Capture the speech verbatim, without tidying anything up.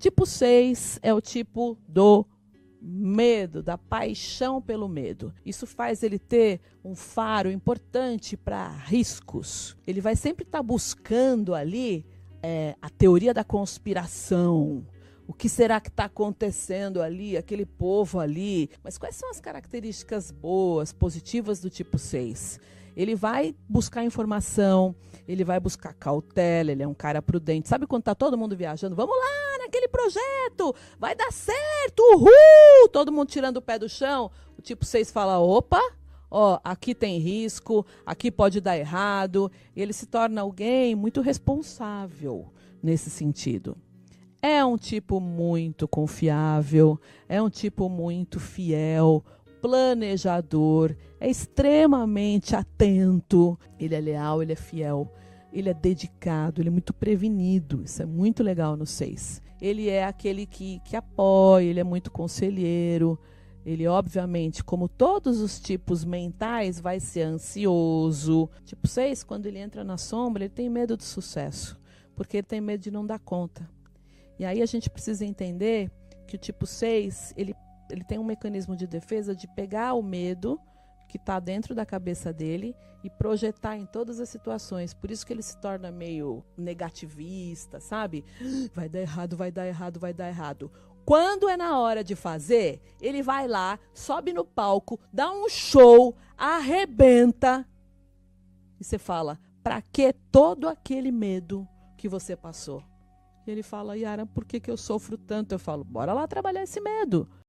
Tipo seis é o tipo do medo, da paixão pelo medo. Isso faz ele ter um faro importante para riscos. Ele vai sempre estar tá buscando ali é, a teoria da conspiração. O que será que está acontecendo ali, aquele povo ali? Mas quais são as características boas, positivas do tipo seis? Ele vai buscar informação, ele vai buscar cautela, ele é um cara prudente. Sabe quando está todo mundo viajando? Vamos lá naquele projeto, vai dar certo, uhul! Todo mundo tirando o pé do chão. O tipo seis fala, opa, ó, aqui tem risco, aqui pode dar errado. E ele se torna alguém muito responsável nesse sentido. É um tipo muito confiável, é um tipo muito fiel, planejador, é extremamente atento. Ele é leal, ele é fiel, ele é dedicado, ele é muito prevenido. Isso é muito legal no seis. Ele é aquele que, que apoia, ele é muito conselheiro. Ele, obviamente, como todos os tipos mentais, vai ser ansioso. Tipo seis, quando ele entra na sombra, ele tem medo do sucesso, porque ele tem medo de não dar conta. E aí a gente precisa entender que o tipo seis, ele, ele tem um mecanismo de defesa de pegar o medo que está dentro da cabeça dele e projetar em todas as situações. Por isso que ele se torna meio negativista, sabe? Vai dar errado, vai dar errado, vai dar errado. Quando é na hora de fazer, ele vai lá, sobe no palco, dá um show, arrebenta. E você fala, pra que todo aquele medo que você passou? Ele fala, Yara, por que que eu sofro tanto? Eu falo, bora lá trabalhar esse medo.